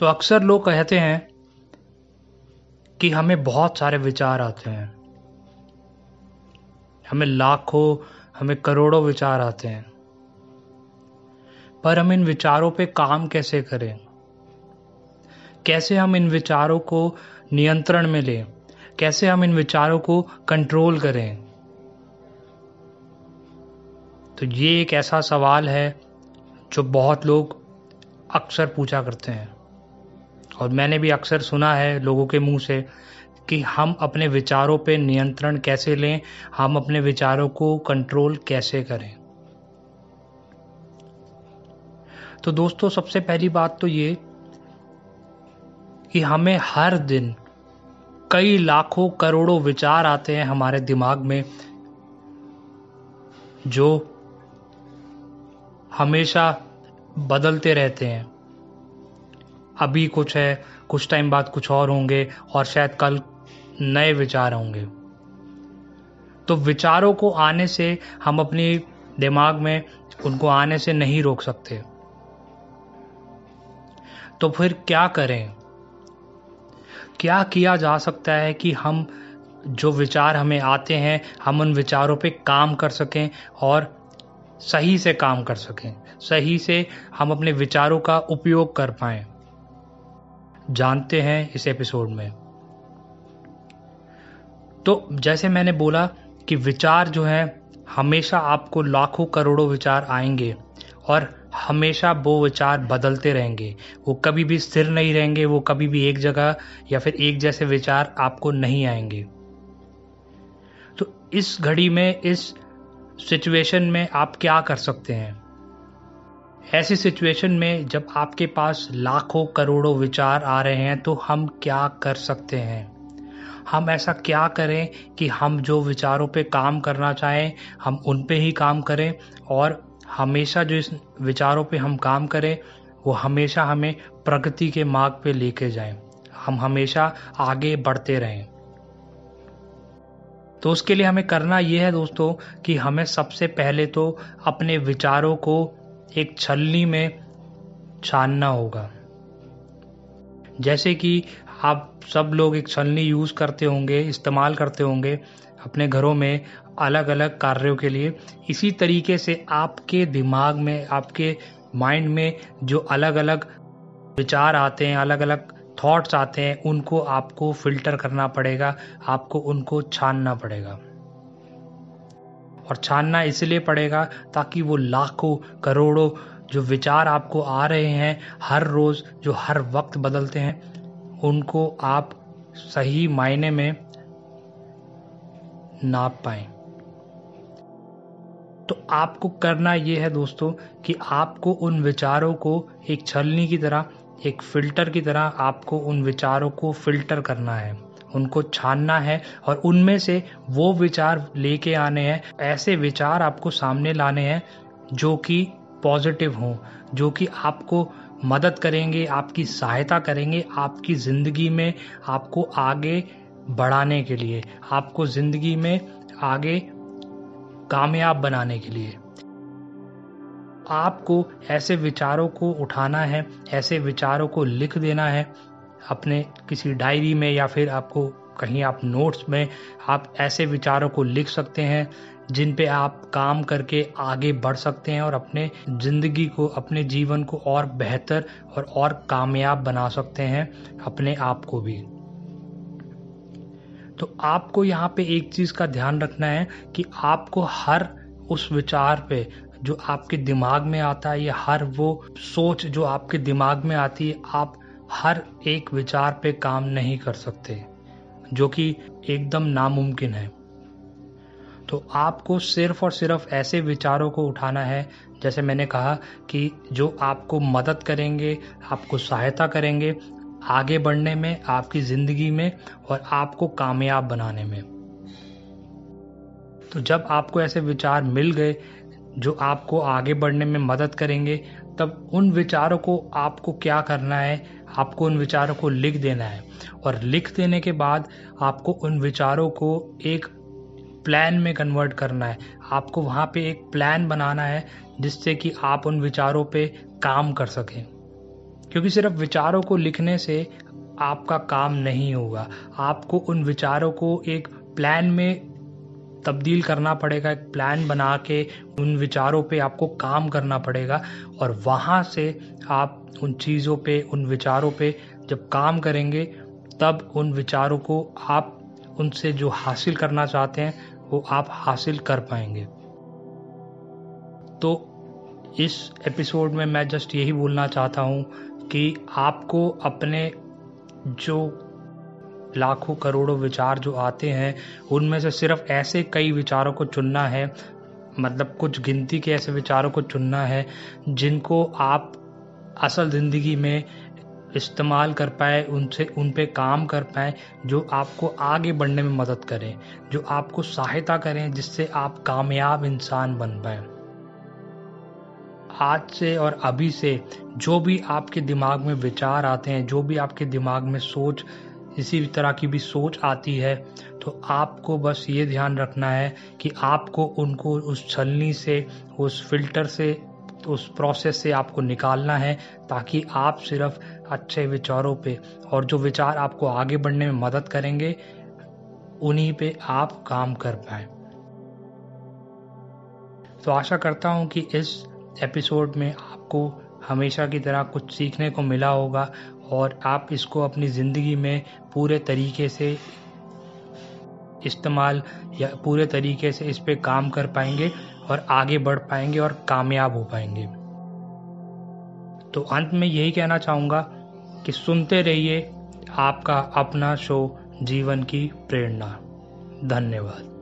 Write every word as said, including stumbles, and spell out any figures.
तो अक्सर लोग कहते हैं कि हमें बहुत सारे विचार आते हैं, हमें लाखों हमें करोड़ों विचार आते हैं, पर हम इन विचारों पे काम कैसे करें, कैसे हम इन विचारों को नियंत्रण में लें, कैसे हम इन विचारों को कंट्रोल करें। तो ये एक ऐसा सवाल है जो बहुत लोग अक्सर पूछा करते हैं, और मैंने भी अक्सर सुना है लोगों के मुंह से कि हम अपने विचारों पे नियंत्रण कैसे लें, हम अपने विचारों को कंट्रोल कैसे करें। तो दोस्तों, सबसे पहली बात तो ये कि हमें हर दिन कई लाखों करोड़ों विचार आते हैं हमारे दिमाग में, जो हमेशा बदलते रहते हैं। अभी कुछ है, कुछ टाइम बाद कुछ और होंगे, और शायद कल नए विचार होंगे। तो विचारों को आने से हम अपने दिमाग में उनको आने से नहीं रोक सकते। तो फिर क्या करें, क्या किया जा सकता है कि हम जो विचार हमें आते हैं हम उन विचारों पे काम कर सकें और सही से काम कर सकें, सही से हम अपने विचारों का उपयोग कर पाएं। जानते हैं इस एपिसोड में। तो जैसे मैंने बोला कि विचार जो है हमेशा आपको लाखों करोड़ों विचार आएंगे और हमेशा वो विचार बदलते रहेंगे, वो कभी भी स्थिर नहीं रहेंगे, वो कभी भी एक जगह या फिर एक जैसे विचार आपको नहीं आएंगे। तो इस घड़ी में, इस सिचुएशन में आप क्या कर सकते हैं? ऐसी सिचुएशन में जब आपके पास लाखों करोड़ों विचार आ रहे हैं, तो हम क्या कर सकते हैं? हम ऐसा क्या करें कि हम जो विचारों पे काम करना चाहें हम उन पे ही काम करें, और हमेशा जो इस विचारों पे हम काम करें वो हमेशा हमें प्रगति के मार्ग पे लेके जाएं, हम हमेशा आगे बढ़ते रहें। तो उसके लिए हमें करना ये है दोस्तों कि हमें सबसे पहले तो अपने विचारों को एक छलनी में छानना होगा। जैसे कि आप सब लोग एक छलनी यूज़ करते होंगे, इस्तेमाल करते होंगे अपने घरों में अलग अलग कार्यों के लिए, इसी तरीके से आपके दिमाग में, आपके माइंड में जो अलग अलग विचार आते हैं, अलग अलग थॉट्स आते हैं, उनको आपको फिल्टर करना पड़ेगा, आपको उनको छानना पड़ेगा। और छानना इसलिए पड़ेगा ताकि वो लाखों करोड़ों जो विचार आपको आ रहे हैं हर रोज़, जो हर वक्त बदलते हैं, उनको आप सही मायने में नाप पाएं। तो आपको करना ये है दोस्तों कि आपको उन विचारों को एक छलनी की तरह, एक फिल्टर की तरह आपको उन विचारों को फिल्टर करना है, उनको छानना है, और उनमें से वो विचार लेके आने हैं, ऐसे विचार आपको सामने लाने हैं जो कि पॉजिटिव हों, जो कि आपको मदद करेंगे, आपकी सहायता करेंगे आपकी ज़िंदगी में आपको आगे बढ़ाने के लिए, आपको ज़िंदगी में आगे कामयाब बनाने के लिए। आपको ऐसे विचारों को उठाना है, ऐसे विचारों को लिख देना है अपने किसी डायरी में, या फिर आपको कहीं आप नोट्स में आप ऐसे विचारों को लिख सकते हैं जिन पे आप काम करके आगे बढ़ सकते हैं और अपने ज़िंदगी को, अपने जीवन को और बेहतर और और कामयाब बना सकते हैं, अपने आप को भी। तो आपको यहाँ पे एक चीज़ का ध्यान रखना है कि आपको हर उस विचार पे जो आपके दिमाग में आता है, या हर वो सोच जो आपके दिमाग में आती है, आप हर एक विचार पे काम नहीं कर सकते, जो कि एकदम नामुमकिन है। तो आपको सिर्फ और सिर्फ ऐसे विचारों को उठाना है, जैसे मैंने कहा, कि जो आपको मदद करेंगे, आपको सहायता करेंगे आगे बढ़ने में, आपकी ज़िंदगी में, और आपको कामयाब बनाने में। तो जब आपको ऐसे विचार मिल गए जो आपको आगे बढ़ने में मदद करेंगे, तब उन विचारों को आपको क्या करना है, आपको उन विचारों को लिख देना है, और लिख देने के बाद आपको उन विचारों को एक प्लान में कन्वर्ट करना है। आपको वहाँ पे एक प्लान बनाना है जिससे कि आप उन विचारों पे काम कर सकें, क्योंकि सिर्फ विचारों को लिखने से आपका काम नहीं होगा, आपको उन विचारों को एक प्लान में तब्दील करना पड़ेगा, एक प्लान बना के उन विचारों पे आपको काम करना पड़ेगा और वहाँ से आप उन चीज़ों पे, उन विचारों पे जब काम करेंगे तब उन विचारों को आप उनसे जो हासिल करना चाहते हैं वो आप हासिल कर पाएंगे। तो इस एपिसोड में मैं जस्ट यही बोलना चाहता हूँ कि आपको अपने जो लाखों करोड़ों विचार जो आते हैं उनमें से सिर्फ ऐसे कई विचारों को चुनना है, मतलब कुछ गिनती के ऐसे विचारों को चुनना है जिनको आप असल ज़िंदगी में इस्तेमाल कर पाए, उनसे उन पे काम कर पाए, जो आपको आगे बढ़ने में मदद करें, जो आपको सहायता करें, जिससे आप कामयाब इंसान बन पाएं। आज से और अभी से जो भी आपके दिमाग में विचार आते हैं, जो भी आपके दिमाग में सोच, इसी तरह की भी सोच आती है, तो आपको बस ये ध्यान रखना है कि आपको उनको उस छलनी से, उस फिल्टर से, उस प्रोसेस से आपको निकालना है ताकि आप सिर्फ अच्छे विचारों पे और जो विचार आपको आगे बढ़ने में मदद करेंगे उन्हीं पे आप काम कर पाएं। तो आशा करता हूँ कि इस एपिसोड में आपको हमेशा की तरह कुछ सीखने को मिला होगा और आप इसको अपनी ज़िंदगी में पूरे तरीके से इस्तेमाल या पूरे तरीके से इस पे काम कर पाएंगे और आगे बढ़ पाएंगे और कामयाब हो पाएंगे। तो अंत में यही कहना चाहूँगा कि सुनते रहिए आपका अपना शो जीवन की प्रेरणा। धन्यवाद।